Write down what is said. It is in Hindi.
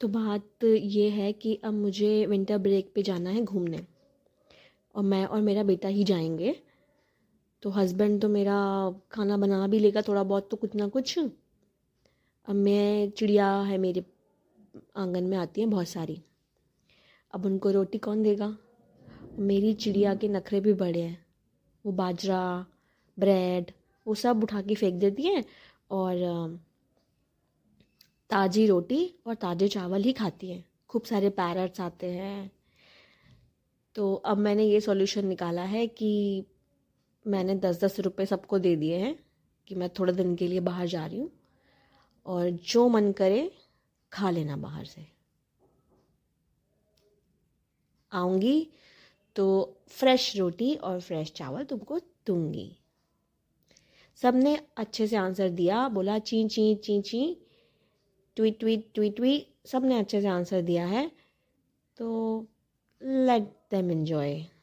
तो बात ये है कि अब मुझे विंटर ब्रेक पे जाना है घूमने, और मैं और मेरा बेटा ही जाएंगे। तो हस्बैंड तो मेरा खाना बना भी लेगा थोड़ा बहुत, तो कुछ ना कुछ। अब मैं, चिड़िया है मेरे आंगन में आती हैं बहुत सारी, अब उनको रोटी कौन देगा? मेरी चिड़िया के नखरे भी बड़े हैं, वो बाजरा, ब्रेड, वो सब उठा के फेंक देती हैं और ताज़ी रोटी और ताज़े चावल ही खाती हैं। खूब सारे पैरट्स आते हैं। तो अब मैंने ये सॉल्यूशन निकाला है कि मैंने 10-10 रुपये सबको दे दिए हैं कि मैं थोड़े दिन के लिए बाहर जा रही हूँ और जो मन करे खा लेना बाहर से। आऊँगी तो फ्रेश रोटी और फ्रेश चावल तुमको दूँगी। सबने अच्छे से आंसर दिया, बोला ची ची ची ची, ट्वीट ट्वीट ट्वीट ट्वीट, सबने अच्छे से आंसर दिया है। तो लेट देम एंजॉय।